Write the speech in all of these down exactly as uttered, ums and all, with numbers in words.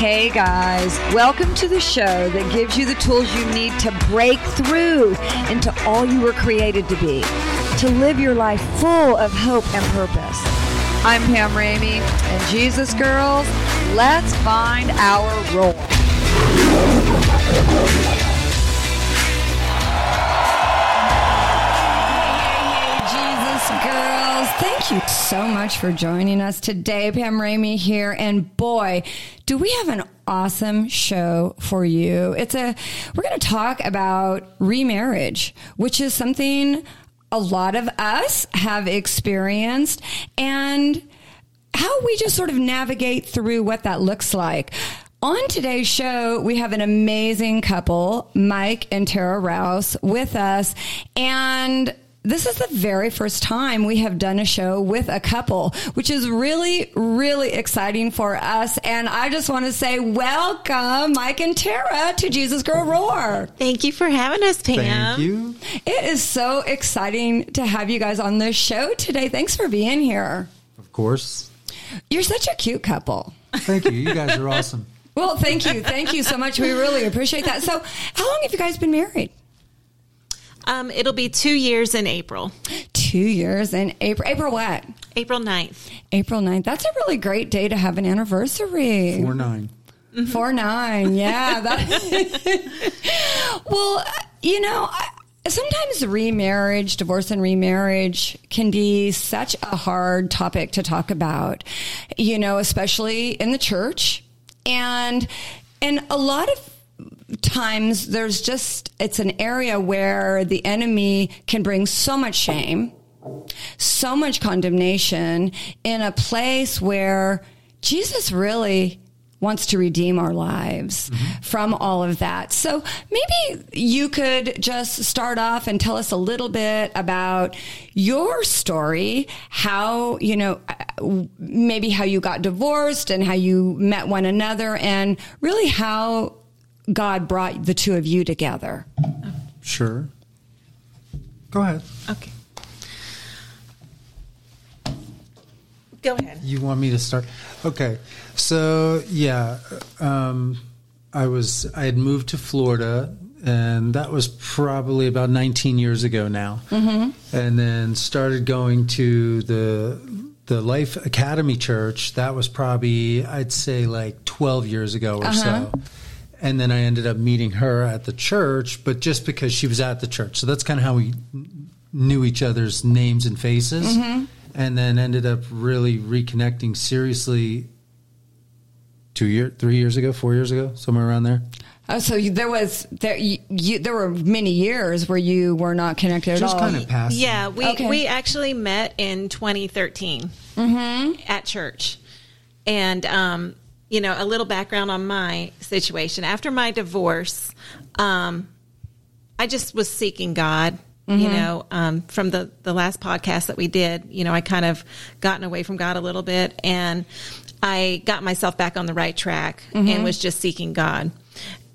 Hey guys, welcome to the show that gives you the tools you need to break through into all you were created to be, to live your life full of hope and purpose. I'm Pam Rainey, and Jesus Girls, let's find our roar. Jesus Girls. Thank you so much for joining us today. Pam Rainey here, and boy, do we have an awesome show for you. It's a we're going to talk about remarriage, which is something a lot of us have experienced, and how we just sort of navigate through what that looks like. On today's show, we have an amazing couple, Mike and Tara Rouse, with us, and this is the very first time we have done a show with a couple, which is really, really exciting for us. And I just want to say welcome, Mike and Tara, to Jesus Girl Roar. Thank you for having us, Pam. Thank you. It is so exciting to have you guys on the show today. Thanks for being here. Of course. You're such a cute couple. Thank you. You guys are awesome. Well, thank you. Thank you so much. We really appreciate that. So how long have you guys been married? Um, it'll be two years in April. Two years in April. April what? April ninth. April ninth. That's a really great day to have an anniversary. four nine. Mm-hmm. four nine. Yeah. That, well, you know, I, sometimes remarriage, divorce and remarriage can be such a hard topic to talk about, you know, especially in the church. And, and a lot of times there's just, it's an area where the enemy can bring so much shame, so much condemnation in a place where Jesus really wants to redeem our lives mm-hmm. from all of that. So maybe you could just start off and tell us a little bit about your story, how, you know, maybe how you got divorced and how you met one another and really how God brought the two of you together. Sure. Go ahead. Okay. Go ahead. You want me to start? Okay. So, yeah, um, I was, I had moved to Florida, and that was probably about nineteen years ago now. Mm-hmm. And then started going to the the Life Academy Church. That was probably, I'd say, like twelve years ago or uh-huh. so. And then I ended up meeting her at the church, but just because she was at the church. So that's kind of how we knew each other's names and faces. Mm-hmm. And then ended up really reconnecting seriously two years, three years ago, four years ago, somewhere around there. Oh, so you, there was there you, you, there were many years where you were not connected just at all. Just kind of passing. Yeah, we, okay. we actually met in twenty thirteen mm-hmm. at church. And um you know, a little background on my situation. After my divorce, um, I just was seeking God, mm-hmm. you know, um, from the, the last podcast that we did, you know, I kind of gotten away from God a little bit, and I got myself back on the right track mm-hmm. and was just seeking God.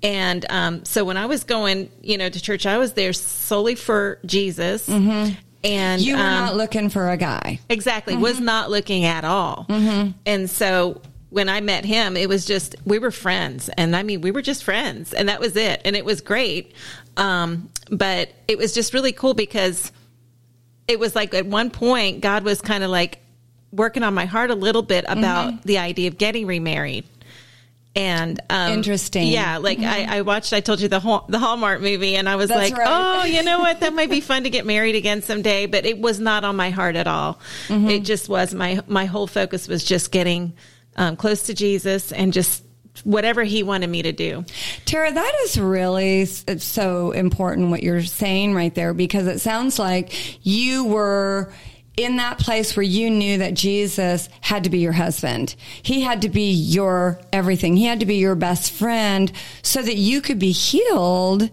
And um, so when I was going, you know, to church, I was there solely for Jesus. Mm-hmm. And you were um, not looking for a guy. Exactly. Mm-hmm. Was not looking at all. Mm-hmm. And so when I met him, it was just, we were friends. And I mean, we were just friends, and that was it. And it was great. Um, but it was just really cool because it was like at one point, God was kind of like working on my heart a little bit about mm-hmm. the idea of getting remarried. And, um, interesting. Yeah. Like mm-hmm. I, I watched, I told you the whole, the Hallmark movie, and I was That's like, right. oh, you know what? That might be fun to get married again someday, but it was not on my heart at all. Mm-hmm. It just was my, my whole focus was just getting Um, close to Jesus and just whatever he wanted me to do. Tara, that is really so important what you're saying right there, because it sounds like you were in that place where you knew that Jesus had to be your husband. He had to be your everything. He had to be your best friend so that you could be healed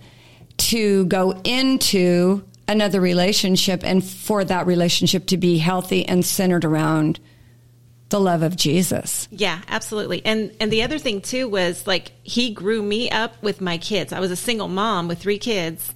to go into another relationship and for that relationship to be healthy and centered around the love of Jesus. Yeah, absolutely. And and the other thing too was like he grew me up with my kids. I was a single mom with three kids,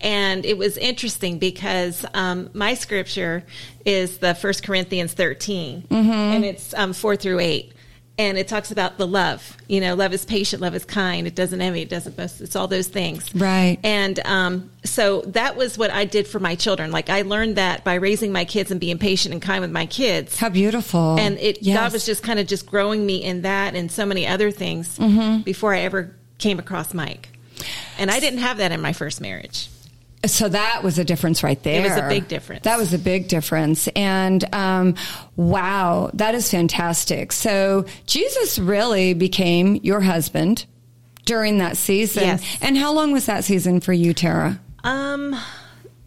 and it was interesting because um, my scripture is the First Corinthians thirteen, mm-hmm. and it's um, four through eight. And it talks about the love, you know, love is patient, love is kind. It doesn't envy, it doesn't boast. It's all those things. Right. And um, so that was what I did for my children. Like I learned that by raising my kids and being patient and kind with my kids. How beautiful. And it yes. God was just kind of just growing me in that and so many other things mm-hmm. before I ever came across Mike. And I didn't have that in my first marriage. So that was a difference right there. It was a big difference. That was a big difference. And, um, wow, that is fantastic. So Jesus really became your husband during that season. Yes. And how long was that season for you, Tara? Um,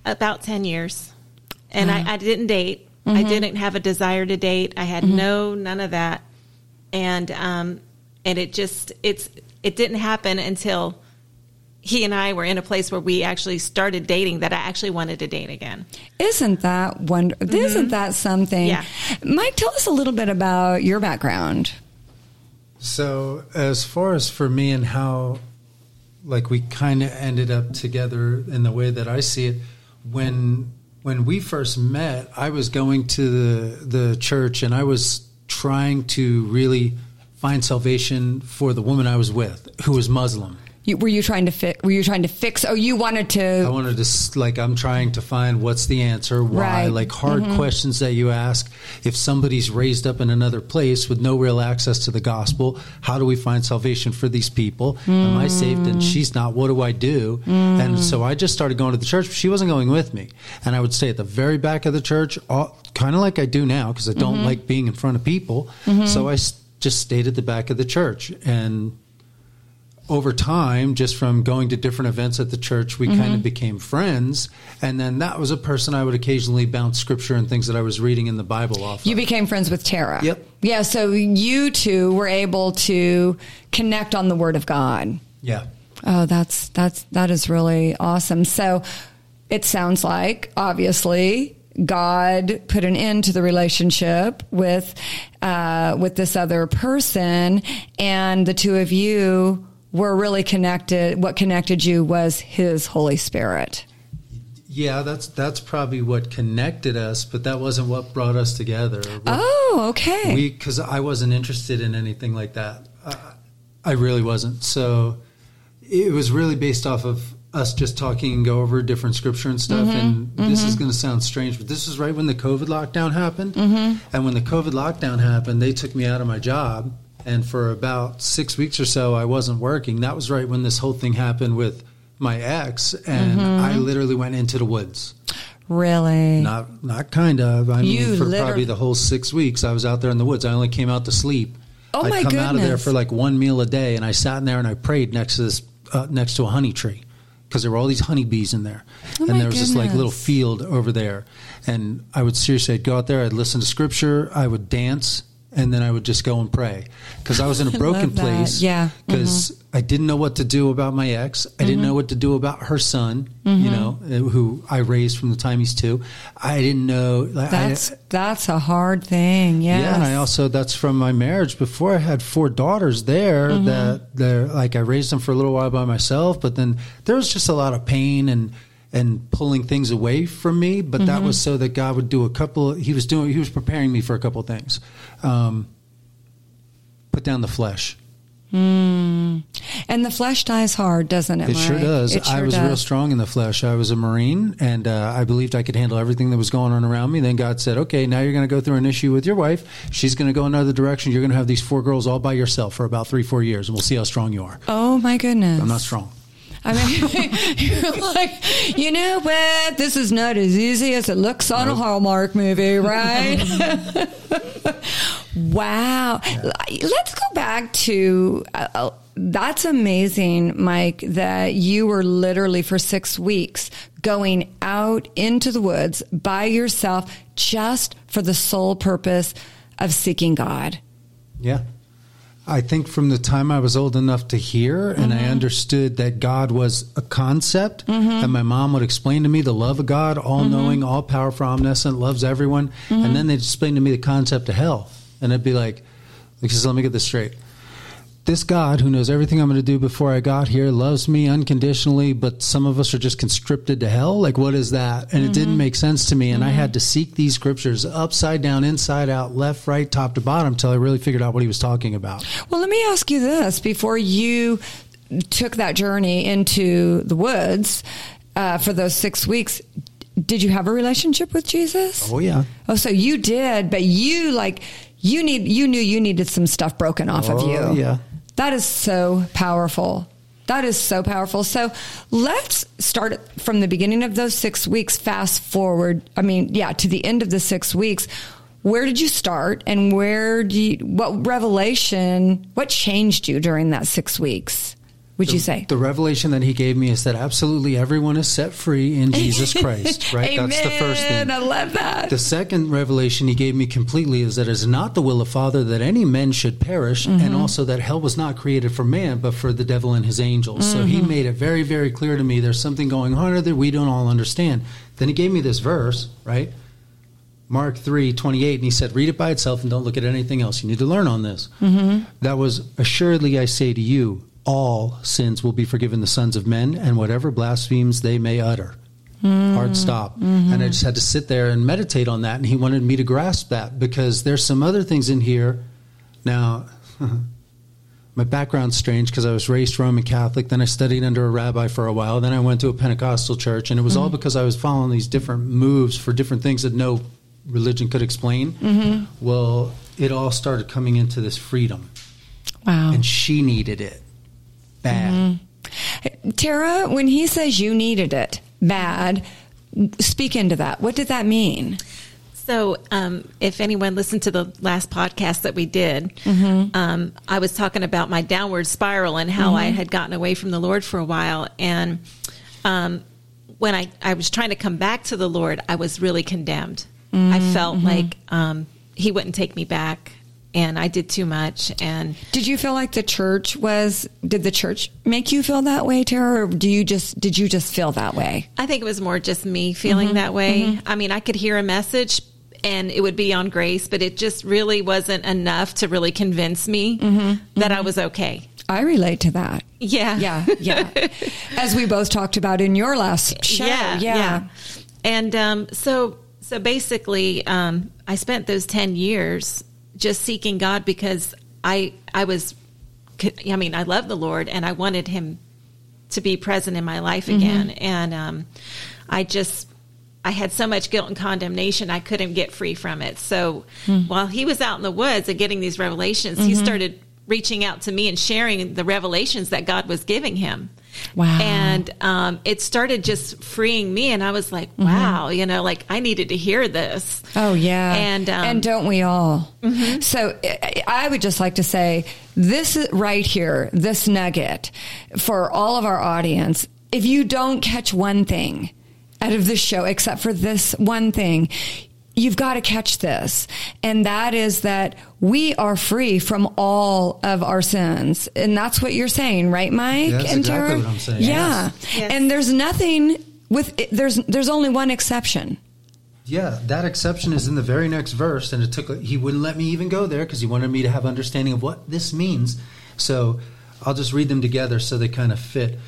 about ten years. And wow. I, I didn't date. Mm-hmm. I didn't have a desire to date. I had mm-hmm. no, none of that. And, um, and it just, it's, it didn't happen until he and I were in a place where we actually started dating that I actually wanted to date again. Isn't that wonderful? Mm-hmm. Isn't that something? Yeah. Mike, tell us a little bit about your background. So as far as for me and how, like, we kind of ended up together in the way that I see it, when when we first met, I was going to the, the church and I was trying to really find salvation for the woman I was with, who was Muslim. You, were you trying to fi- Were you trying to fix? Oh, you wanted to. I wanted to, like, I'm trying to find what's the answer, why, right. like hard mm-hmm. questions that you ask. If somebody's raised up in another place with no real access to the gospel, how do we find salvation for these people? Mm. Am I saved and she's not? What do I do? Mm. And so I just started going to the church, but she wasn't going with me. And I would stay at the very back of the church, kind of like I do now, because I don't mm-hmm. like being in front of people. Mm-hmm. So I just stayed at the back of the church and. Over time, just from going to different events at the church, we mm-hmm. kind of became friends. And then that was a person I would occasionally bounce scripture and things that I was reading in the Bible off You of. Became friends with Tara. Yep. Yeah, so you two were able to connect on the Word of God. Yeah. Oh, that's that's that is really awesome. So it sounds like, obviously, God put an end to the relationship with uh, with this other person, and the two of you were really connected. What connected you was His Holy Spirit. Yeah, that's that's probably what connected us, but that wasn't what brought us together. We're, oh, okay. We, because I wasn't interested in anything like that. I, I really wasn't. So it was really based off of us just talking and go over different scripture and stuff. Mm-hmm, and mm-hmm. this is going to sound strange, but this is right when the COVID lockdown happened. Mm-hmm. And when the COVID lockdown happened, they took me out of my job. And for about six weeks or so, I wasn't working. That was right when this whole thing happened with my ex, and mm-hmm. I literally went into the woods. Really? Not not kind of. I you mean, for liter- probably the whole six weeks, I was out there in the woods. I only came out to sleep. Oh, I'd my come goodness. Out of there for like one meal a day, and I sat in there and I prayed next to this uh, next to a honey tree because there were all these honeybees in there, oh, and there was goodness. This like little field over there. And I would seriously, I'd go out there, I'd listen to scripture, I would dance. And then I would just go and pray because I was in a broken place yeah. because mm-hmm. I didn't know what to do about my ex. I mm-hmm. didn't know what to do about her son, mm-hmm. you know, who I raised from the time he's two. I didn't know. That's I, that's a hard thing. Yes. Yeah. And I also, that's from my marriage before. I had four daughters there mm-hmm. that they're like, I raised them for a little while by myself, but then there was just a lot of pain and and pulling things away from me. But mm-hmm. that was so that God would do a couple, he was doing, he was preparing me for a couple of things. Um, put down the flesh. Mm. And the flesh dies hard, doesn't it, It Mike? Sure does. It sure I was does. Real strong in the flesh. I was a Marine, and uh, I believed I could handle everything that was going on around me. Then God said, okay, now you're going to go through an issue with your wife. She's going to go another direction. You're going to have these four girls all by yourself for about three, four years, and we'll see how strong you are. Oh, my goodness. I'm not strong. I mean, you're like, you know what? This is not as easy as it looks on nope. a Hallmark movie, right? Wow. Yeah. Let's go back to, uh, that's amazing, Mike, that you were literally for six weeks going out into the woods by yourself just for the sole purpose of seeking God. Yeah. I think from the time I was old enough to hear and mm-hmm. I understood that God was a concept mm-hmm. and my mom would explain to me the love of God, all mm-hmm. knowing, all powerful, omniscient, loves everyone. Mm-hmm. And then they'd explain to me the concept of hell. And I'd be like, because let me get this straight. this God who knows everything I'm going to do before I got here loves me unconditionally, but some of us are just conscripted to hell? Like, what is that? And mm-hmm. it didn't make sense to me. And mm-hmm. I had to seek these scriptures upside down, inside out, left, right, top to bottom till I really figured out what he was talking about. Well, let me ask you this. Before you took that journey into the woods uh, for those six weeks, did you have a relationship with Jesus? Oh, yeah. Oh, so you did, but you like... You need. You knew you needed some stuff broken off oh, of you. Yeah. That is so powerful. That is so powerful. So let's start from the beginning of those six weeks, fast forward. I mean, yeah, to the end of the six weeks. Where did you start and where do you, what revelation, what changed you during that six weeks? Would the, you say? The revelation that he gave me is that absolutely everyone is set free in Jesus Christ, right? Amen. That's the first thing. I love that. The second revelation he gave me completely is that it is not the will of Father that any men should perish, mm-hmm. and also that hell was not created for man, but for the devil and his angels. Mm-hmm. So he made it very, very clear to me there's something going on that we don't all understand. Then he gave me this verse, right? Mark three twenty-eight, and he said, read it by itself and don't look at anything else. You need to learn on this. Mm-hmm. That was, assuredly I say to you, all sins will be forgiven the sons of men and whatever blasphemies they may utter. Mm. Hard stop. Mm-hmm. And I just had to sit there and meditate on that. And he wanted me to grasp that because there's some other things in here. Now, my background's strange because I was raised Roman Catholic. Then I studied under a rabbi for a while. Then I went to a Pentecostal church. And it was mm-hmm. all because I was following these different moves for different things that no religion could explain. Mm-hmm. Well, it all started coming into this freedom. Wow. And she needed it. Bad. Mm-hmm. Tara, when he says you needed it bad, speak into that. What did that mean? So um, if anyone listened to the last podcast that we did, mm-hmm. um, I was talking about my downward spiral and how mm-hmm. I had gotten away from the Lord for a while. And um, when I, I was trying to come back to the Lord, I was really condemned. Mm-hmm. I felt mm-hmm. like um, he wouldn't take me back. And I did too much. And did you feel like the church was, did the church make you feel that way, Tara? Or do you just, did you just feel that way? I think it was more just me feeling mm-hmm, that way. Mm-hmm. I mean, I could hear a message and it would be on grace, but it just really wasn't enough to really convince me mm-hmm, that mm-hmm. I was okay. I relate to that. Yeah. Yeah. Yeah. As we both talked about in your last show. Yeah. Yeah. yeah. And, um, so, so basically, um, I spent those ten years just seeking God because I, I was, I mean, I love the Lord and I wanted him to be present in my life again. Mm-hmm. And, um, I just, I had so much guilt and condemnation. I couldn't get free from it. So mm-hmm. while he was out in the woods and getting these revelations, mm-hmm. he started reaching out to me and sharing the revelations that God was giving him. Wow. And, um, it started just freeing me. And I was like, wow, mm-hmm. you know, like I needed to hear this. Oh yeah. And, um, and don't we all? Mm-hmm. So I would just like to say this right here, this nugget for all of our audience. If you don't catch one thing out of this show, except for this one thing, you've got to catch this. And that is that we are free from all of our sins. And that's what you're saying, right, Mike? That's and exactly Tara? What I'm saying. Yeah. Yes. Yes. And there's nothing with it. There's, there's only one exception. Yeah. That exception is in the very next verse. And it took, he wouldn't let me even go there because he wanted me to have understanding of what this means. So I'll just read them together so they kind of fit.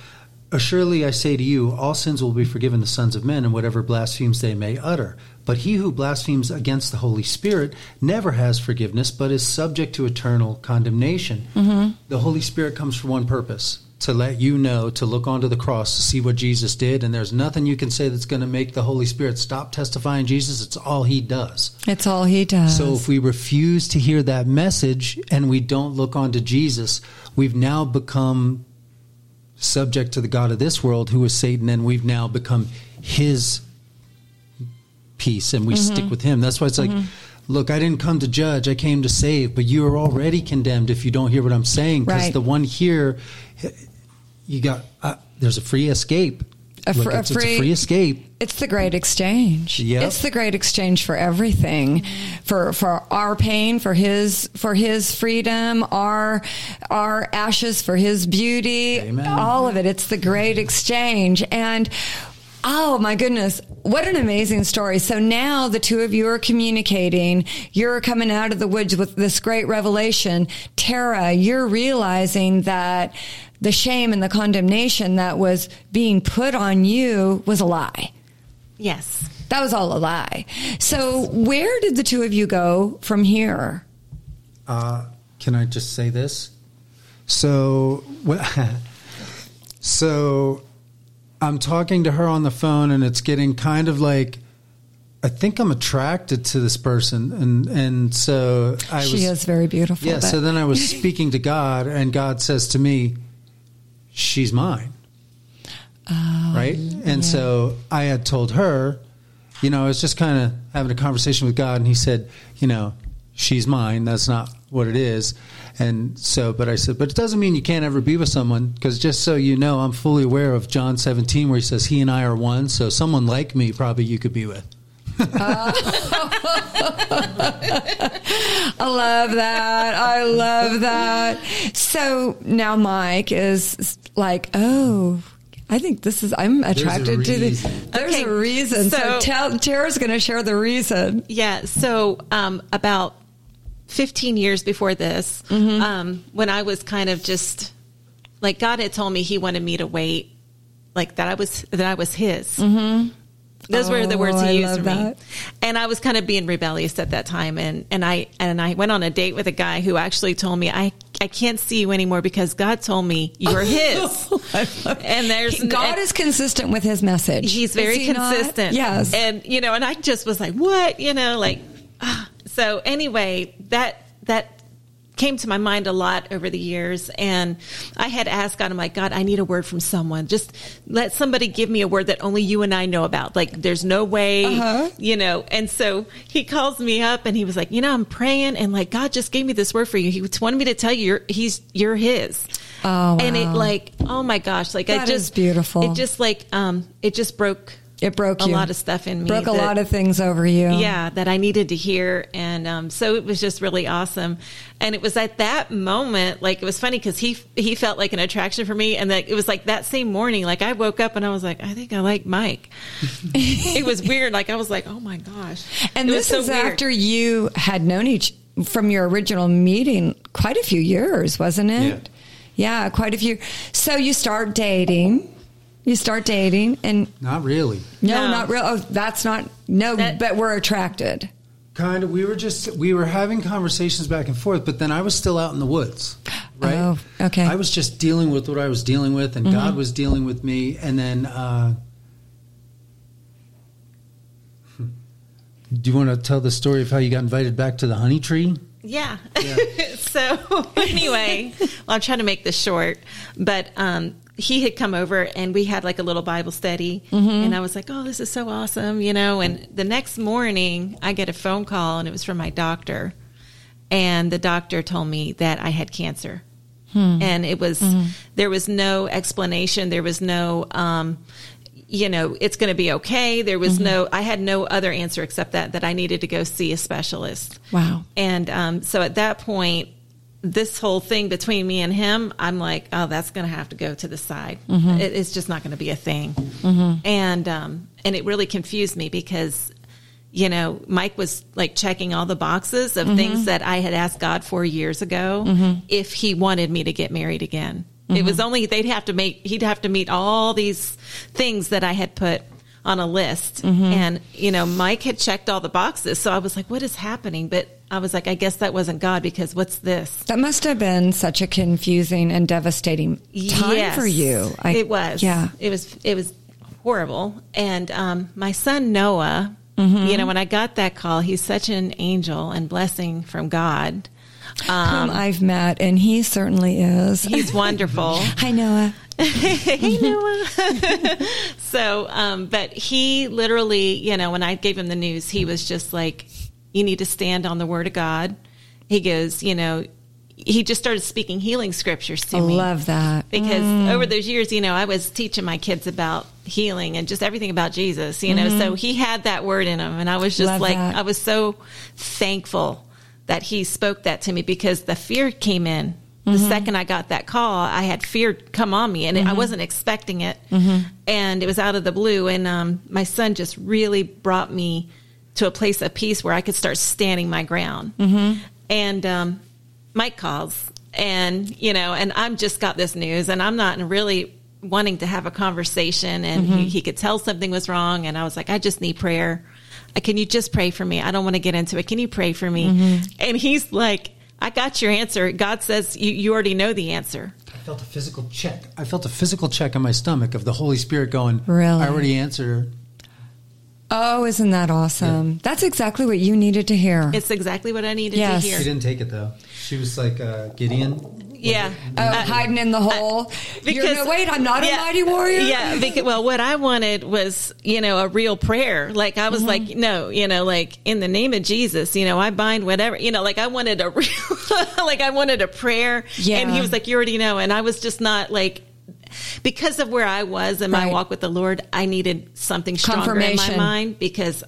Assuredly, I say to you, all sins will be forgiven the sons of men and whatever blasphemies they may utter. But he who blasphemes against the Holy Spirit never has forgiveness, but is subject to eternal condemnation. Mm-hmm. The Holy Spirit comes for one purpose, to let you know, to look onto the cross, to see what Jesus did. And there's nothing you can say that's going to make the Holy Spirit stop testifying Jesus. It's all he does. It's all he does. So if we refuse to hear that message and we don't look onto Jesus, we've now become subject to the god of this world, who is Satan, and we've now become his piece, and we mm-hmm. stick with him. That's why it's mm-hmm. like, look, I didn't come to judge, I came to save, but you are already condemned if you don't hear what I'm saying, because right. the one here, you got, uh, there's a free escape. A, fr- look, it's, a, free, it's a free escape. It's the great exchange. Yep. It's the great exchange for everything, for for our pain, for his for his freedom, our our ashes for his beauty, Amen. All of it. It's the great exchange. And Oh, my goodness. What an amazing story. So now the two of you are communicating. You're coming out of the woods with this great revelation. Tara, you're realizing that the shame and the condemnation that was being put on you was a lie. Yes. That was all a lie. So where did the two of you go from here? Uh, can I just say this? So, well, so I'm talking to her on the phone, and it's getting kind of like, I think I'm attracted to this person. And, and so I was. She is very beautiful. Yeah, but. So then I was speaking to God, and God says to me, she's mine. Um, right? And yeah. So I had told her, you know, I was just kind of having a conversation with God, and he said, you know, she's mine. That's not what it is. And so, but I said, but it doesn't mean you can't ever be with someone, because just so you know, I'm fully aware of John seventeen, where he says, he and I are one. So someone like me, probably you could be with. I love that. I love that. So now Mike is like, oh, I think this is, I'm attracted to this. There's a reason. So, so Tara's going to share the reason. Yeah. So um, about fifteen years before this, mm-hmm. um, when I was kind of just like, God had told me he wanted me to wait, like that I was, that I was his. Mm-hmm. Those oh, were the words he I used for that. me. And I was kind of being rebellious at that time. And, and I, and I went on a date with a guy who actually told me, I, I can't see you anymore because God told me you're his. And there's God and, is consistent with his message. He's very he consistent. Not? Yes. And, you know, and I just was like, what, you know, like, uh, so anyway, that, that came to my mind a lot over the years. And I had asked God, I'm like, God, I need a word from someone. Just let somebody give me a word that only you and I know about. Like, there's no way, uh-huh. you know. And so he calls me up and he was like, you know, I'm praying. And like, God just gave me this word for you. He wanted me to tell you you're, he's, you're his. Oh, wow. And it like, oh my gosh. Like, that I just, is beautiful. It just like, um, it just broke. It broke a you. lot of stuff in me. Broke that, a lot of things over you. Yeah, that I needed to hear. And um, so it was just really awesome. And it was at that moment, like, it was funny because he he felt like an attraction for me. And that it was like that same morning, like, I woke up and I was like, I think I like Mike. It was weird. Like, I was like, oh, my gosh. And it this was so is weird. After you had known each from your original meeting quite a few years, wasn't it? Yeah, yeah quite a few. So you start dating. You start dating and... Not really. No, no. not real. Oh, that's not... No, that, but we're attracted. Kind of. We were just... We were having conversations back and forth, but then I was still out in the woods, right? Oh, okay. I was just dealing with what I was dealing with, and mm-hmm. God was dealing with me, and then... Uh, do you want to tell the story of how you got invited back to the honey tree? Yeah. yeah. So, anyway, well, I'm trying to make this short, but... um he had come over and we had like a little Bible study mm-hmm. and I was like, oh, this is so awesome. You know, and the next morning I get a phone call and it was from my doctor, and the doctor told me that I had cancer hmm. and it was, mm-hmm. there was no explanation. There was no, um, you know, it's going to be okay. There was mm-hmm. no, I had no other answer except that, that I needed to go see a specialist. Wow. And, um, so at that point, this whole thing between me and him, I'm like, oh, that's going to have to go to the side. Mm-hmm. It, it's just not going to be a thing. Mm-hmm. And, um, and it really confused me because, you know, Mike was like checking all the boxes of mm-hmm. things that I had asked God for years ago, mm-hmm. if he wanted me to get married again. Mm-hmm. It was only, they'd have to make, he'd have to meet all these things that I had put on a list. Mm-hmm. And, you know, Mike had checked all the boxes. So I was like, what is happening? But I was like, I guess that wasn't God, because what's this? That must have been such a confusing and devastating time yes, for you. I, it was. Yeah. It was, it was horrible. And um, my son, Noah, mm-hmm. you know, when I got that call, he's such an angel and blessing from God. Um, Whom I've met, and he certainly is. He's wonderful. Hi, Noah. Hey, Noah. So, um, but he literally, you know, when I gave him the news, he was just like, you need to stand on the word of God. He goes, you know, he just started speaking healing scriptures to I me. I love that. Because mm. over those years, you know, I was teaching my kids about healing and just everything about Jesus, you mm-hmm. know. So he had that word in him. And I was just love like, that. I was so thankful that he spoke that to me, because the fear came in. The mm-hmm. second I got that call, I had fear come on me, and mm-hmm. it, I wasn't expecting it. Mm-hmm. And it was out of the blue. And um, my son just really brought me to a place of peace where I could start standing my ground. Mm-hmm. And um, Mike calls, and, you know, and I'm just got this news, and I'm not really wanting to have a conversation. And mm-hmm. he, he could tell something was wrong. And I was like, I just need prayer. Can you just pray for me? I don't want to get into it. Can you pray for me? Mm-hmm. And he's like, I got your answer. God says you, you already know the answer. I felt a physical check. I felt a physical check on my stomach of the Holy Spirit going, really? I already answered. Oh, isn't that awesome? Yeah. That's exactly what you needed to hear. It's exactly what I needed yes. to hear. She didn't take it, though. She was like uh, Gideon. Yeah. Oh, uh, hiding in the hole. Uh, because, You're, wait, I'm not yeah, a mighty warrior? Yeah. Because, well, what I wanted was, you know, a real prayer. Like, I was mm-hmm. like, no, you know, like, in the name of Jesus, you know, I bind whatever, you know, like, I wanted a real, like, I wanted a prayer. Yeah. And he was like, you already know. And I was just not, like, because of where I was in my right. walk with the Lord, I needed something stronger in my mind, because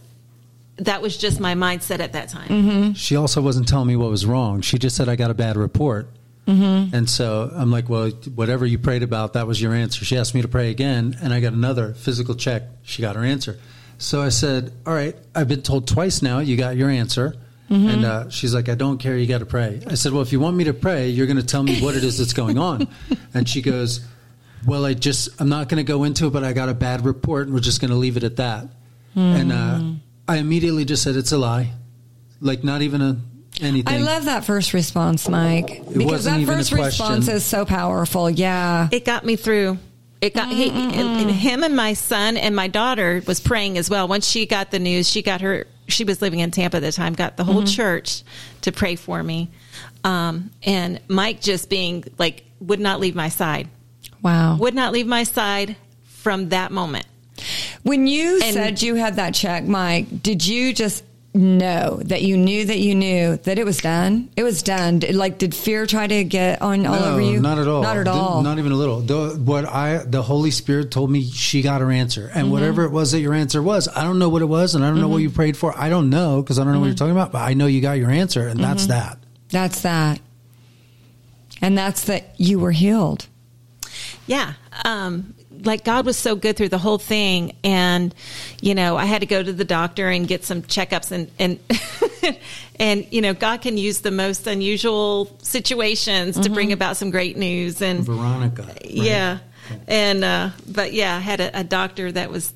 that was just my mindset at that time. Mm-hmm. She also wasn't telling me what was wrong. She just said, I got a bad report. Mm-hmm. And so I'm like, well, whatever you prayed about, that was your answer. She asked me to pray again, and I got another physical check. She got her answer. So I said, all right, I've been told twice now you got your answer. Mm-hmm. And uh, she's like, I don't care, you got to pray. I said, well, if you want me to pray, you're going to tell me what it is that's going on. And she goes, well, I just, I'm not going to go into it, but I got a bad report, and we're just going to leave it at that. Mm-hmm. And uh, I immediately just said, it's a lie. Like, not even a... anything. I love that first response, Mike, it because that first response is so powerful. Yeah. It got me through. It got he, and him and my son, and my daughter was praying as well. Once she got the news, she got her, she was living in Tampa at the time, got the whole mm-hmm. church to pray for me. Um, and Mike just being like, would not leave my side. Wow. Would not leave my side from that moment. When you and, said you had that check, Mike, did you just know that you knew that you knew that it was done? It was done. Like, did fear try to get on no, all over you? Not at all. Not at all. Not even a little. The, what I, the Holy Spirit told me, she got her answer, and mm-hmm. whatever it was that your answer was, I don't know what it was, and I don't mm-hmm. know what you prayed for. I don't know, because I don't know mm-hmm. what you're talking about, but I know you got your answer, and mm-hmm. that's that. That's that. And that's that. You were healed. Yeah. Um, like, God was so good through the whole thing. And, you know, I had to go to the doctor and get some checkups, and, and, and, you know, God can use the most unusual situations mm-hmm. to bring about some great news. And Veronica. Right? Yeah. Okay. And, uh, but yeah, I had a, a doctor that was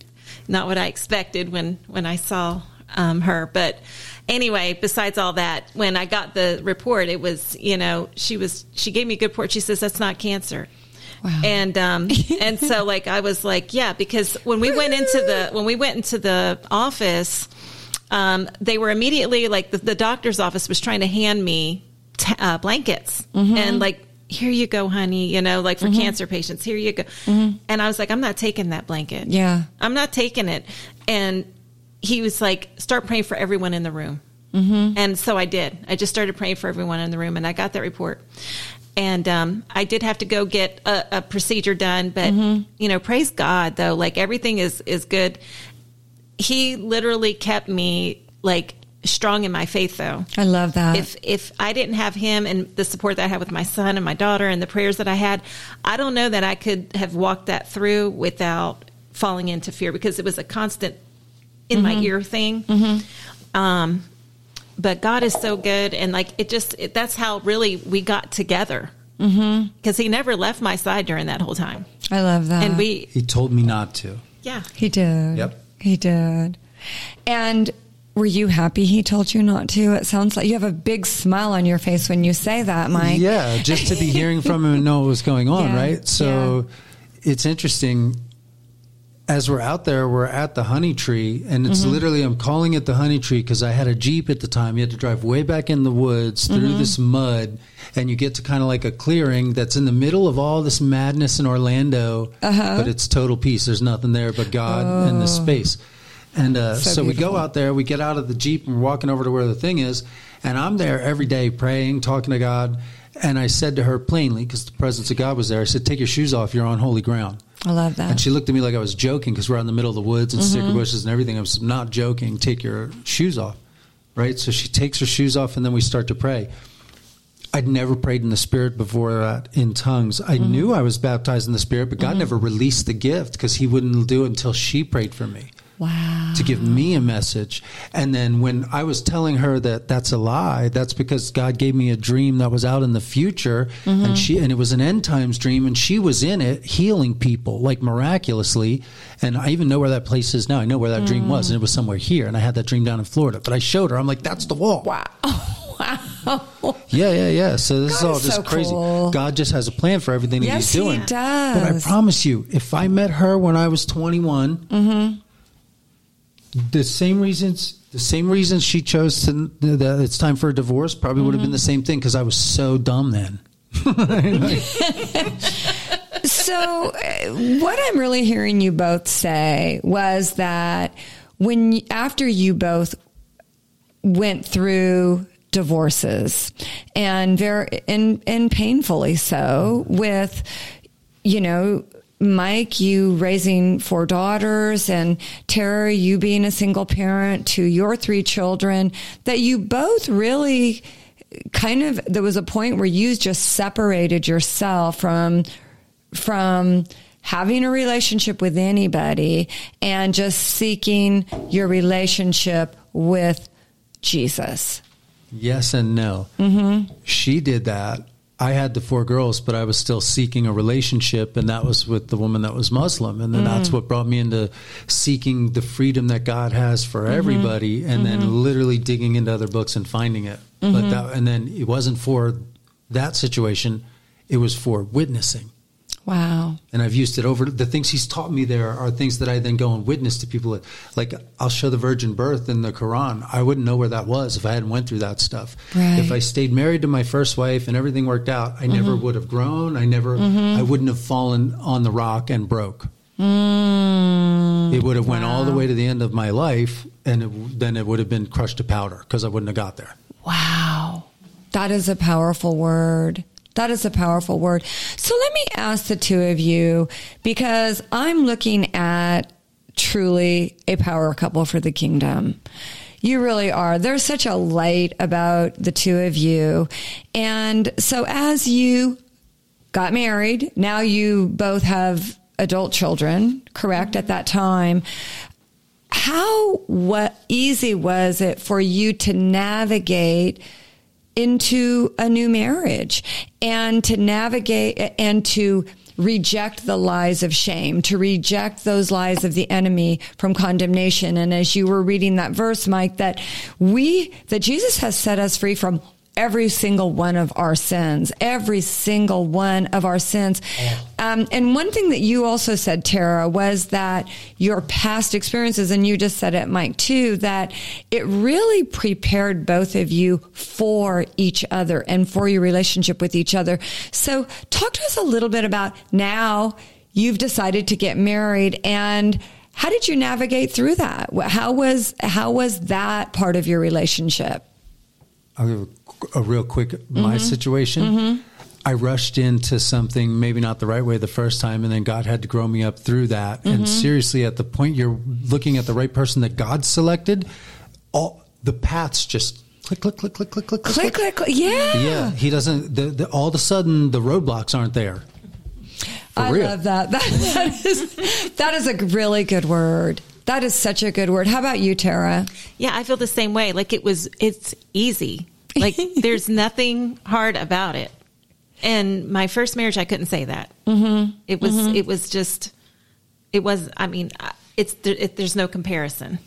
not what I expected when, when I saw um, her, but anyway, besides all that, when I got the report, it was, you know, she was, she gave me a good report. She says, that's not cancer. Wow. And, um, and so like, I was like, yeah, because when we went into the, when we went into the office, um, they were immediately like the, the doctor's office was trying to hand me t- uh, blankets mm-hmm. and like, here you go, honey, you know, like for mm-hmm. cancer patients, here you go. Mm-hmm. And I was like, I'm not taking that blanket. Yeah. I'm not taking it. And he was like, start praying for everyone in the room. Mm-hmm. And so I did, I just started praying for everyone in the room, and I got that report. And um, I did have to go get a, a procedure done, but, mm-hmm. you know, praise God, though, like everything is, is good. He literally kept me, like, strong in my faith, though. I love that. If if I didn't have him and the support that I had with my son and my daughter and the prayers that I had, I don't know that I could have walked that through without falling into fear, because it was a constant in mm-hmm. my ear thing. Mm-hmm. Um But God is so good, and like it just it, that's how really we got together, because mm-hmm. he never left my side during that whole time. I love that. And we he told me not to. Yeah, he did. Yep, he did. And were you happy he told you not to? It sounds like you have a big smile on your face when you say that, Mike. Yeah, just to be hearing from him and know what was going on, yeah, right? So yeah. It's interesting. As we're out there, we're at the honey tree, and it's mm-hmm. literally, I'm calling it the honey tree because I had a Jeep at the time. You had to drive way back in the woods through mm-hmm. this mud, and you get to kind of like a clearing that's in the middle of all this madness in Orlando, uh-huh. but it's total peace. There's nothing there but God oh. and this space. And uh, so, so we go out there, we get out of the Jeep, and we're walking over to where the thing is, and I'm there every day praying, talking to God, and I said to her plainly, because the presence of God was there, I said, take your shoes off, you're on holy ground. I love that. And she looked at me like I was joking, because we're out in the middle of the woods and mm-hmm. sticker bushes and everything. I was not joking. Take your shoes off, right? So she takes her shoes off, and then we start to pray. I'd never prayed in the Spirit before that in tongues. I mm-hmm. knew I was baptized in the Spirit, but God mm-hmm. never released the gift because he wouldn't do it until she prayed for me. Wow. To give me a message. And then when I was telling her that that's a lie, that's because God gave me a dream that was out in the future, mm-hmm. and she and it was an end times dream, and she was in it healing people, like miraculously. And I even know where that place is now. I know where that mm. dream was, and it was somewhere here, and I had that dream down in Florida. But I showed her. I'm like, that's the wall. Wow. Wow. Yeah, yeah, yeah. So this God is all is just so crazy. Cool. God just has a plan for everything yes, that he's doing. Yes, he does. But I promise you, if I met her when I was twenty-one... Mm-hmm. The same reasons the same reasons she chose to, that it's time for a divorce probably mm-hmm. would have been the same thing because I was so dumb then. So what I'm really hearing you both say was that when after you both went through divorces and very and, and painfully so with, you know, Mike, you raising four daughters, and Tara, you being a single parent to your three children, that you both really kind of, there was a point where you just separated yourself from, from having a relationship with anybody and just seeking your relationship with Jesus. Yes and no. Mm-hmm. She did that. I had the four girls, but I was still seeking a relationship, and that was with the woman that was Muslim. And then mm. that's what brought me into seeking the freedom that God has for mm-hmm. everybody, and mm-hmm. then literally digging into other books and finding it. Mm-hmm. But that, and then it wasn't for that situation. It was for witnessing. Wow. And I've used it over. The things he's taught me there are things that I then go and witness to people. That, like, I'll show the virgin birth in the Quran. I wouldn't know where that was if I hadn't went through that stuff. Right. If I stayed married to my first wife and everything worked out, I mm-hmm. never would have grown. I never, mm-hmm. I wouldn't have fallen on the rock and broke. Mm. It would have wow. went all the way to the end of my life, and it, then it would have been crushed to powder because I wouldn't have got there. Wow. That is a powerful word. That is a powerful word. So let me ask the two of you, because I'm looking at truly a power couple for the kingdom. You really are. There's such a light about the two of you. And so as you got married, now you both have adult children, correct, at that time. How what easy was it for you to navigate into a new marriage and to navigate and to reject the lies of shame, to reject those lies of the enemy from condemnation? And as you were reading that verse, Mike, that we, that Jesus has set us free from every single one of our sins, every single one of our sins. Um, and one thing that you also said, Tara, was that your past experiences, and you just said it, Mike, too, that it really prepared both of you for each other and for your relationship with each other. So talk to us a little bit about now you've decided to get married, and how did you navigate through that? How was, how was that part of your relationship? I'll give a, a real quick, my mm-hmm. situation. Mm-hmm. I rushed into something, maybe not the right way the first time. And then God had to grow me up through that. Mm-hmm. And seriously, at the point you're looking at the right person that God selected, all the paths just click, click, click, click, click, click, click, click, click. Yeah. Yeah. He doesn't, the, the, all of a sudden the roadblocks aren't there. For I real. love that. That, that is, that is a really good word. That is such a good word. How about you, Tara? Yeah, I feel the same way. Like it was, it's easy. Like there's nothing hard about it. And my first marriage, I couldn't say that. Mm-hmm. It was, mm-hmm. it was just, it was, I mean, it's, it, there's no comparison.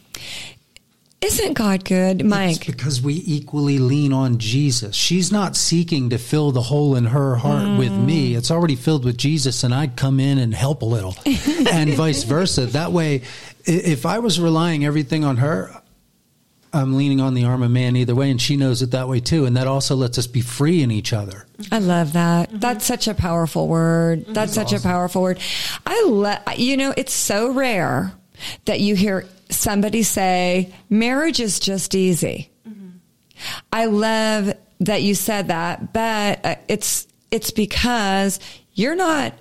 Isn't God good, Mike? It's because we equally lean on Jesus. She's not seeking to fill the hole in her heart mm. with me. It's already filled with Jesus, and I come in and help a little, and vice versa. That way, if I was relying everything on her, I'm leaning on the arm of man either way, and she knows it that way too. And that also lets us be free in each other. I love that. Mm-hmm. That's such a powerful word. Mm-hmm. That's, That's such awesome. a powerful word. I love, you know, it's so rare that you hear somebody say, marriage is just easy. Mm-hmm. I love that you said that, but it's, it's because you're not,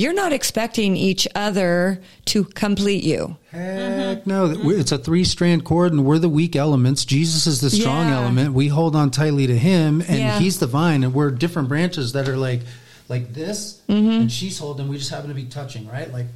you're not expecting each other to complete you. Heck no. It's a three-strand cord, and we're the weak elements. Jesus is the strong yeah. element. We hold on tightly to him, and yeah. he's the vine, and we're different branches that are like like this, mm-hmm. and she's holding. We just happen to be touching, right? Like,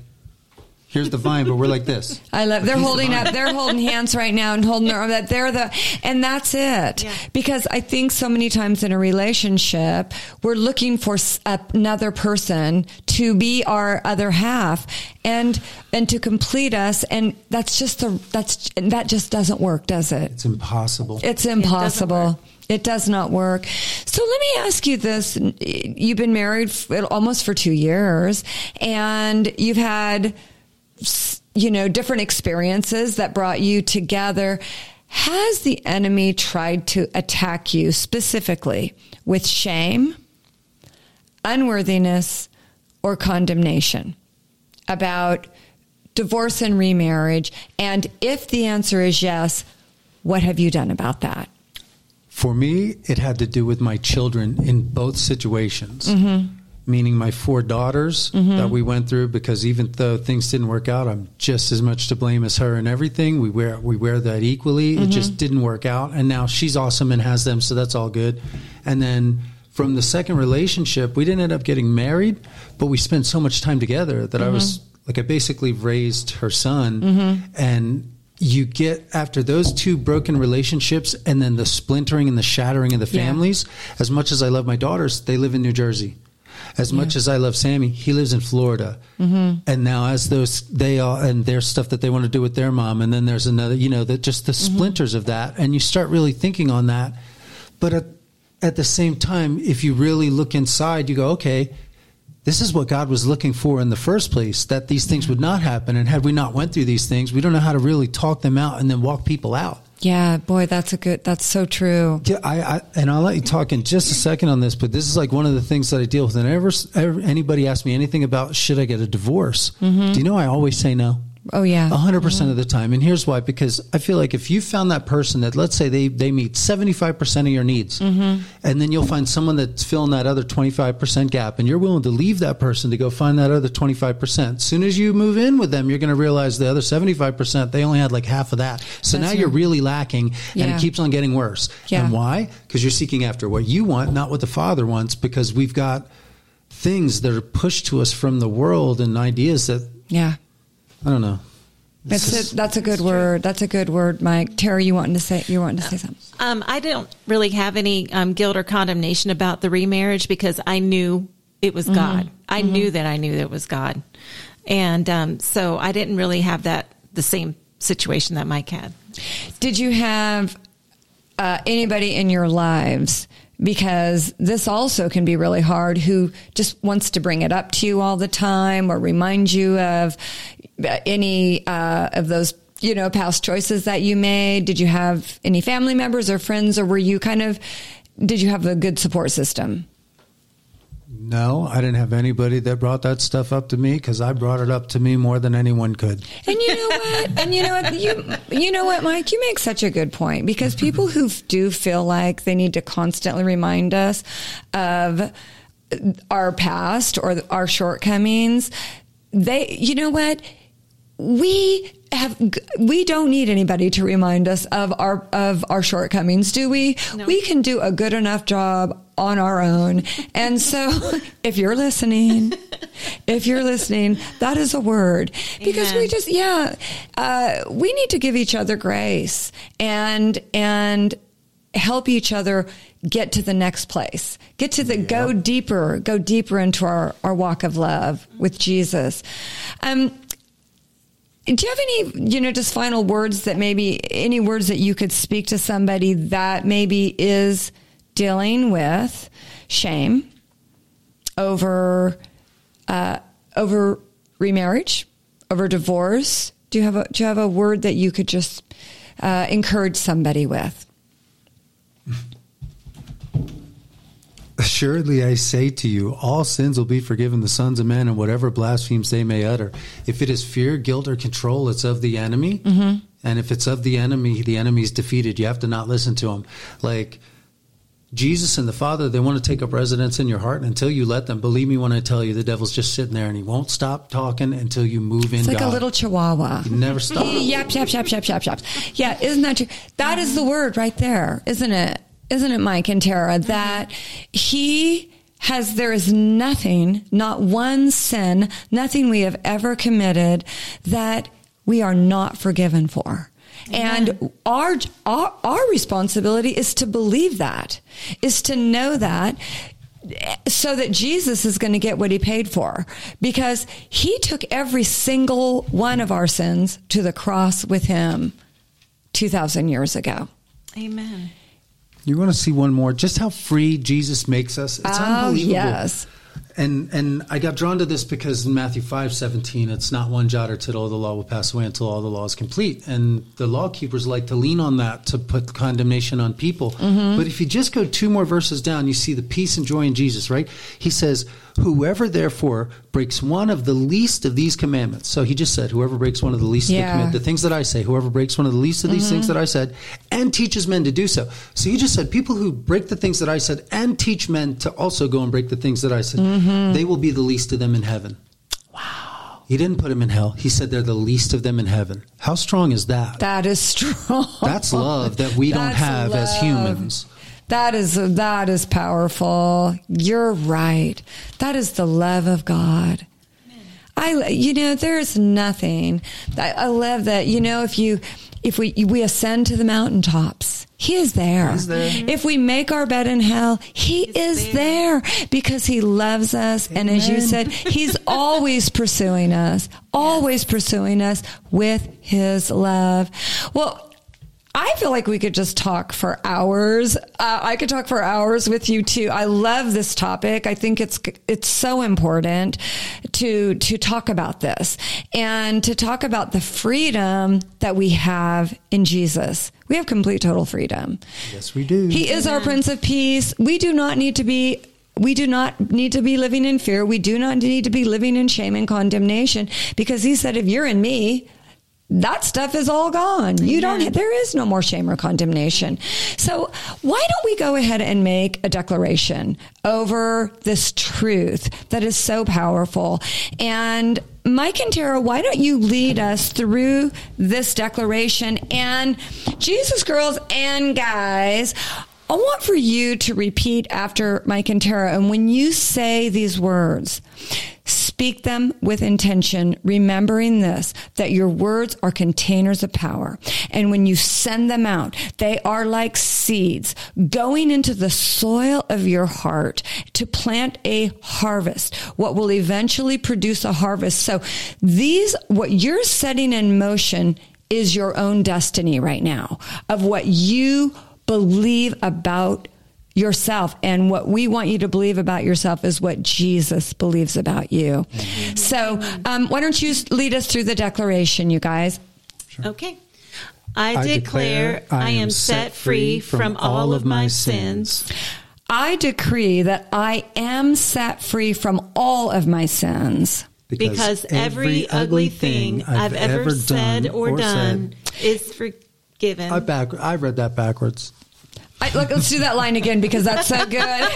here's the vine, but we're like this. I love. Like, they're holding the up. They're holding hands right now and holding their arm. That they're the, and that's it. Yeah. Because I think so many times in a relationship, we're looking for another person to be our other half and and to complete us. And that's just the that's that just doesn't work, does it? It's impossible. It's impossible. It It does not work. So let me ask you this. You've been married almost for two years and you've had, you know, different experiences that brought you together. Has the enemy tried to attack you specifically with shame, unworthiness, or condemnation about divorce and remarriage? And if the answer is yes, what have you done about that? For me, it had to do with my children in both situations, mm-hmm. meaning my four daughters mm-hmm. that we went through, because even though things didn't work out, I'm just as much to blame as her in everything. We wear we wear that equally. Mm-hmm. It just didn't work out. And now she's awesome and has them, so that's all good. And then from the second relationship, we didn't end up getting married, but we spent so much time together that mm-hmm. I was like, I basically raised her son mm-hmm. and you get after those two broken relationships and then the splintering and the shattering of the families. Yeah. As much as I love my daughters, they live in New Jersey. As yeah. much as I love Sammy, he lives in Florida. Mm-hmm. And now as those, they all, and there's stuff that they want to do with their mom. And then there's another, you know, that just the mm-hmm. splinters of that. And you start really thinking on that. But at, at the same time, if you really look inside, you go, okay, this is what God was looking for in the first place, that these things would not happen. And had we not went through these things, we don't know how to really talk them out and then walk people out. Yeah, boy, that's a good, that's so true. Yeah, I, I and I'll let you talk in just a second on this, but this is like one of the things that I deal with. And ever, ever anybody asks me anything about, should I get a divorce? Mm-hmm. Do you know I always say no? Oh, yeah. A hundred percent of the time. And here's why, because I feel like if you found that person that, let's say they, they meet seventy-five percent of your needs, mm-hmm. and then you'll find someone that's filling that other twenty-five percent gap, and you're willing to leave that person to go find that other twenty-five percent. As soon as you move in with them, you're going to realize the other seventy-five percent, they only had like half of that. So that's now right. you're really lacking, yeah. and it keeps on getting worse. Yeah. And why? Because you're seeking after what you want, not what the Father wants, because we've got things that are pushed to us from the world and ideas that... yeah. I don't know. That's just, a, that's a good word. That's a good word, Mike. Tara, you wanting to say you wanting to say something? Um, I don't really have any um, guilt or condemnation about the remarriage because I knew it was mm-hmm. God. I mm-hmm. knew that I knew that it was God, and um, so I didn't really have that the same situation that Mike had. Did you have uh, anybody in your lives? Because this also can be really hard, who just wants to bring it up to you all the time or remind you of any uh, of those, you know, past choices that you made. Did you have any family members or friends, or were you kind of, did you have a good support system? No, I didn't have anybody that brought that stuff up to me because I brought it up to me more than anyone could. And you know what? And you know what? You, you know what, Mike? You make such a good point, because people who do feel like they need to constantly remind us of our past or our shortcomings, they, you know what? We have, we don't need anybody to remind us of our, of our shortcomings, do we? No. We can do a good enough job on our own. And so if you're listening, if you're listening, that is a word, because Amen. we just, yeah, uh, we need to give each other grace and, and help each other get to the next place, get to the, yep. go deeper, go deeper into our, our walk of love with Jesus. Um, Do you have any, you know, just final words that maybe, any words that you could speak to somebody that maybe is dealing with shame over, uh, over remarriage, over divorce? Do you have a, do you have a word that you could just, uh, encourage somebody with? Assuredly, I say to you, all sins will be forgiven the sons of men and whatever blasphemes they may utter. If it is fear, guilt, or control, it's of the enemy. Mm-hmm. And if it's of the enemy, the enemy's defeated. You have to not listen to him. Like, Jesus and the Father, they want to take up residence in your heart, and until you let them, believe me when I tell you, the devil's just sitting there, and he won't stop talking until you move in. It's like God. A little chihuahua. He never stops. Yap, yap, yap, yap, yap, yap. Yeah, isn't that true? That is the word right there, isn't it? Isn't it, Mike and Tara? That he has, there is nothing, not one sin, nothing we have ever committed that we are not forgiven for. And our, our our responsibility is to believe that, is to know that, so that Jesus is going to get what he paid for, because he took every single one of our sins to the cross with him two thousand years ago. Amen. You want to see one more, just how free Jesus makes us. It's oh, unbelievable. Yes. And and I got drawn to this because in Matthew five seventeen, it's not one jot or tittle of the law will pass away until all the law is complete. And the law keepers like to lean on that to put condemnation on people. Mm-hmm. But if you just go two more verses down, you see the peace and joy in Jesus, right? He says, whoever therefore breaks one of the least of these commandments. So he just said, whoever breaks one of the least yeah. of the commandments, the things that I say, whoever breaks one of the least of these mm-hmm. things that I said and teaches men to do so. So he just said, people who break the things that I said and teach men to also go and break the things that I said, mm-hmm. they will be the least of them in heaven. Wow. He didn't put them in hell. He said they're the least of them in heaven. How strong is that? That is strong. That's love that we That's don't have love. As humans. That is, that is powerful. You're right. That is the love of God. I, you know, there's nothing. I, I love that. You know, if you, if we, we ascend to the mountaintops, he is there. He's there. If we make our bed in hell, he he's is there. there because he loves us. Amen. And as you said, he's always pursuing us, always yes. pursuing us with his love. Well, I feel like we could just talk for hours. Uh, I could talk for hours with you too. I love this topic. I think it's it's so important to to talk about this and to talk about the freedom that we have in Jesus. We have complete, total freedom. Yes, we do. He is Amen. Our Prince of Peace. We do not need to be We do not need to be living in fear. We do not need to be living in shame and condemnation, because he said, if you're in me, that stuff is all gone. You don't, there is no more shame or condemnation. So why don't we go ahead and make a declaration over this truth that is so powerful? And Mike and Tara, why don't you lead us through this declaration? And Jesus girls and guys, I want for you to repeat after Mike and Tara. And when you say these words, speak them with intention, remembering this, that your words are containers of power. And when you send them out, they are like seeds going into the soil of your heart to plant a harvest, what will eventually produce a harvest. So these, what you're setting in motion is your own destiny right now, of what you believe about yourself. And what we want you to believe about yourself is what Jesus believes about you. Amen. So um, why don't you lead us through the declaration, you guys? Sure. Okay. I, I declare, declare I am set free from, from all of my sins. I decree that I am set free from all of my sins. Because, because every, every ugly thing, thing I've, I've ever, ever said or, or done said. Is forgiven. I, back, I read that backwards. I, look, let's do that line again, because that's so good.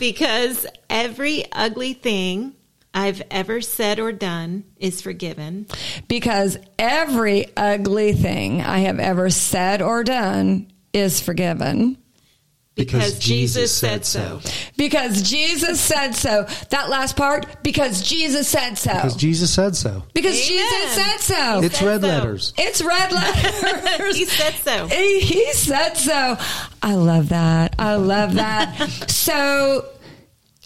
Because every ugly thing I've ever said or done is forgiven. Because every ugly thing I have ever said or done is forgiven. Because, because Jesus, Jesus said so. so. Because Jesus said so. That last part, because Jesus said so. Because Jesus said so. Because Amen. Jesus said so. He it's said red so. letters. It's red letters. He said so. He, he said so. I love that. I love that. So,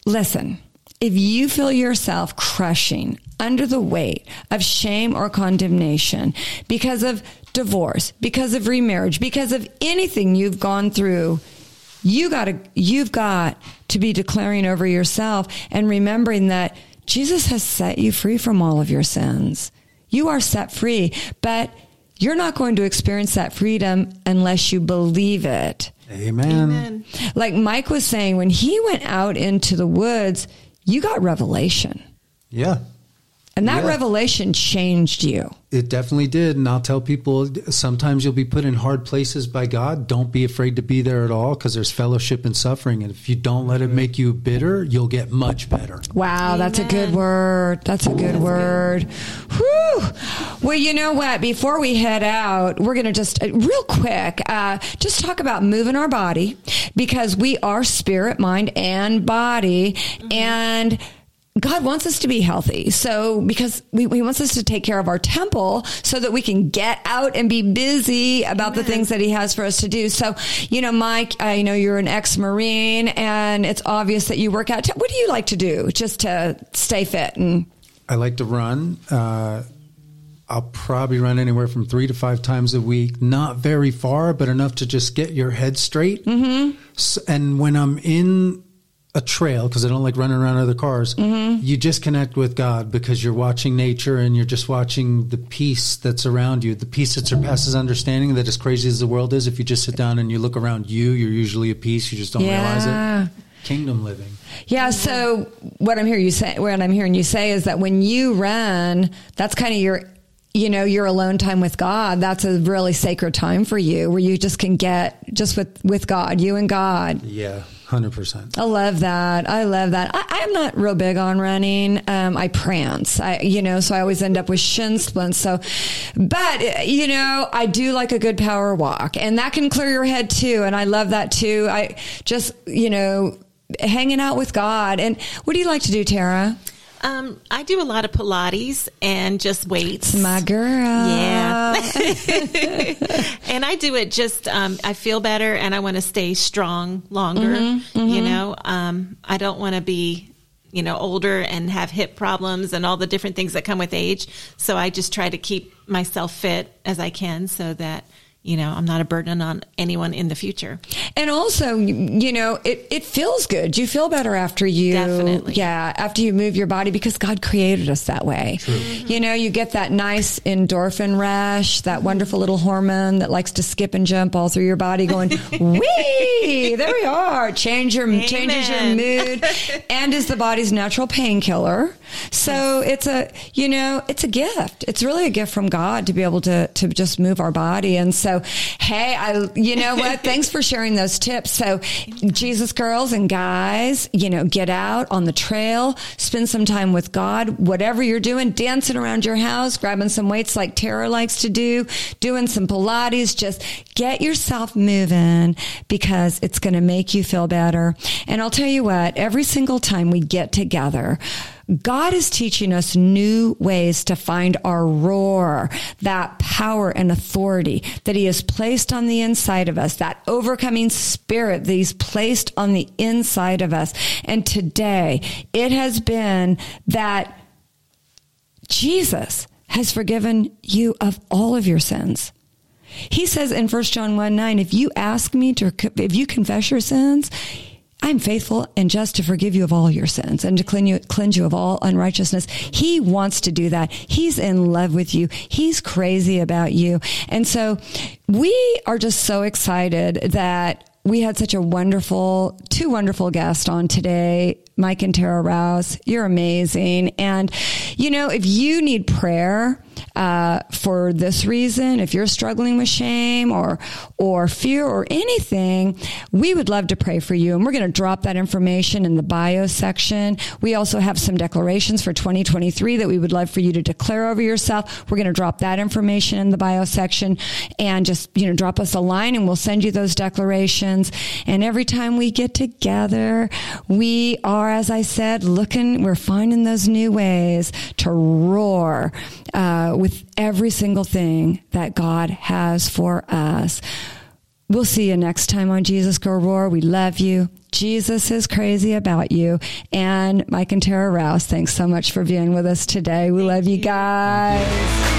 listen, if you feel yourself crushing under the weight of shame or condemnation because of divorce, because of remarriage, because of anything you've gone through, You gotta, you've got to be declaring over yourself and remembering that Jesus has set you free from all of your sins. You are set free, but you're not going to experience that freedom unless you believe it. Amen. Amen. Like Mike was saying, when he went out into the woods, you got revelation. Yeah. And that yeah. revelation changed you. It definitely did. And I'll tell people, sometimes you'll be put in hard places by God. Don't be afraid to be there at all, because there's fellowship and suffering. And if you don't let it make you bitter, you'll get much better. Wow, Amen. That's a good word. That's a good that's word. Good. Whew. Well, you know what? Before we head out, we're going to just, uh, real quick, uh, just talk about moving our body, because we are spirit, mind, and body. Mm-hmm. And God wants us to be healthy. So because we, he wants us to take care of our temple so that we can get out and be busy about Amen. The things that he has for us to do. So, you know, Mike, I know you're an ex-Marine, and it's obvious that you work out. What do you like to do just to stay fit? And I like to run. Uh, I'll probably run anywhere from three to five times a week. Not very far, but enough to just get your head straight. Mm-hmm. So, and when I'm in a trail, because I don't like running around other cars, mm-hmm. you just connect with God, because you're watching nature and you're just watching the peace that's around you, the peace that surpasses understanding, that as crazy as the world is, if you just sit down and you look around you, you're usually at peace. You just don't yeah. realize it. Kingdom living. Yeah. So what I'm hearing you say, what I'm hearing you say is that when you run, that's kind of your, you know, your alone time with God. That's a really sacred time for you, where you just can get just with, with God, you and God. Yeah. one hundred percent. I love that. I love that. I, I'm not real big on running. Um, I prance, I, you know, so I always end up with shin splints. So, but you know, I do like a good power walk, and that can clear your head too. And I love that too. I just, you know, hanging out with God. And what do you like to do, Tara? Um, I do a lot of Pilates and just weights. My girl. Yeah. And I do it just, um, I feel better and I want to stay strong longer, mm-hmm, mm-hmm. you know, um, I don't want to be, you know, older and have hip problems and all the different things that come with age. So I just try to keep myself fit as I can, so that, you know, I'm not a burden on anyone in the future. And also, you know, it, it feels good. You feel better after you, Definitely. yeah, after you move your body, because God created us that way. True. Mm-hmm. You know, you get that nice endorphin rush, that wonderful little hormone that likes to skip and jump all through your body going, wee, there we are. Change your, Amen. Changes your mood, and is the body's natural painkiller. So it's a, you know, it's a gift. It's really a gift from God to be able to, to just move our body. And so, So, hey, I, you know what? Thanks for sharing those tips. So Jesus girls and guys, you know, get out on the trail, spend some time with God, whatever you're doing, dancing around your house, grabbing some weights like Tara likes to do, doing some Pilates, just get yourself moving, because it's going to make you feel better. And I'll tell you what, every single time we get together, God is teaching us new ways to find our roar, that power and authority that he has placed on the inside of us, that overcoming spirit that he's placed on the inside of us. And today it has been that Jesus has forgiven you of all of your sins. He says in First John one nine, if you ask me to, if you confess your sins, I'm faithful and just to forgive you of all your sins and to cleanse you, cleanse you of all unrighteousness. He wants to do that. He's in love with you. He's crazy about you. And so we are just so excited that we had such a wonderful, two wonderful guests on today. Mike and Tara Rouse, you're amazing. And, you know, if you need prayer uh, for this reason, if you're struggling with shame or or fear or anything, we would love to pray for you. And we're going to drop that information in the bio section. We also have some declarations for twenty twenty-three that we would love for you to declare over yourself. We're going to drop that information in the bio section, and just, you know, drop us a line and we'll send you those declarations. And every time we get together, we are, as I said, looking, we're finding those new ways to roar uh, with every single thing that God has for us. We'll see you next time on Jesus Girl Roar. We love you. Jesus is crazy about you. And Mike and Tara Rouse, thanks so much for being with us today. We Thank love you guys. You.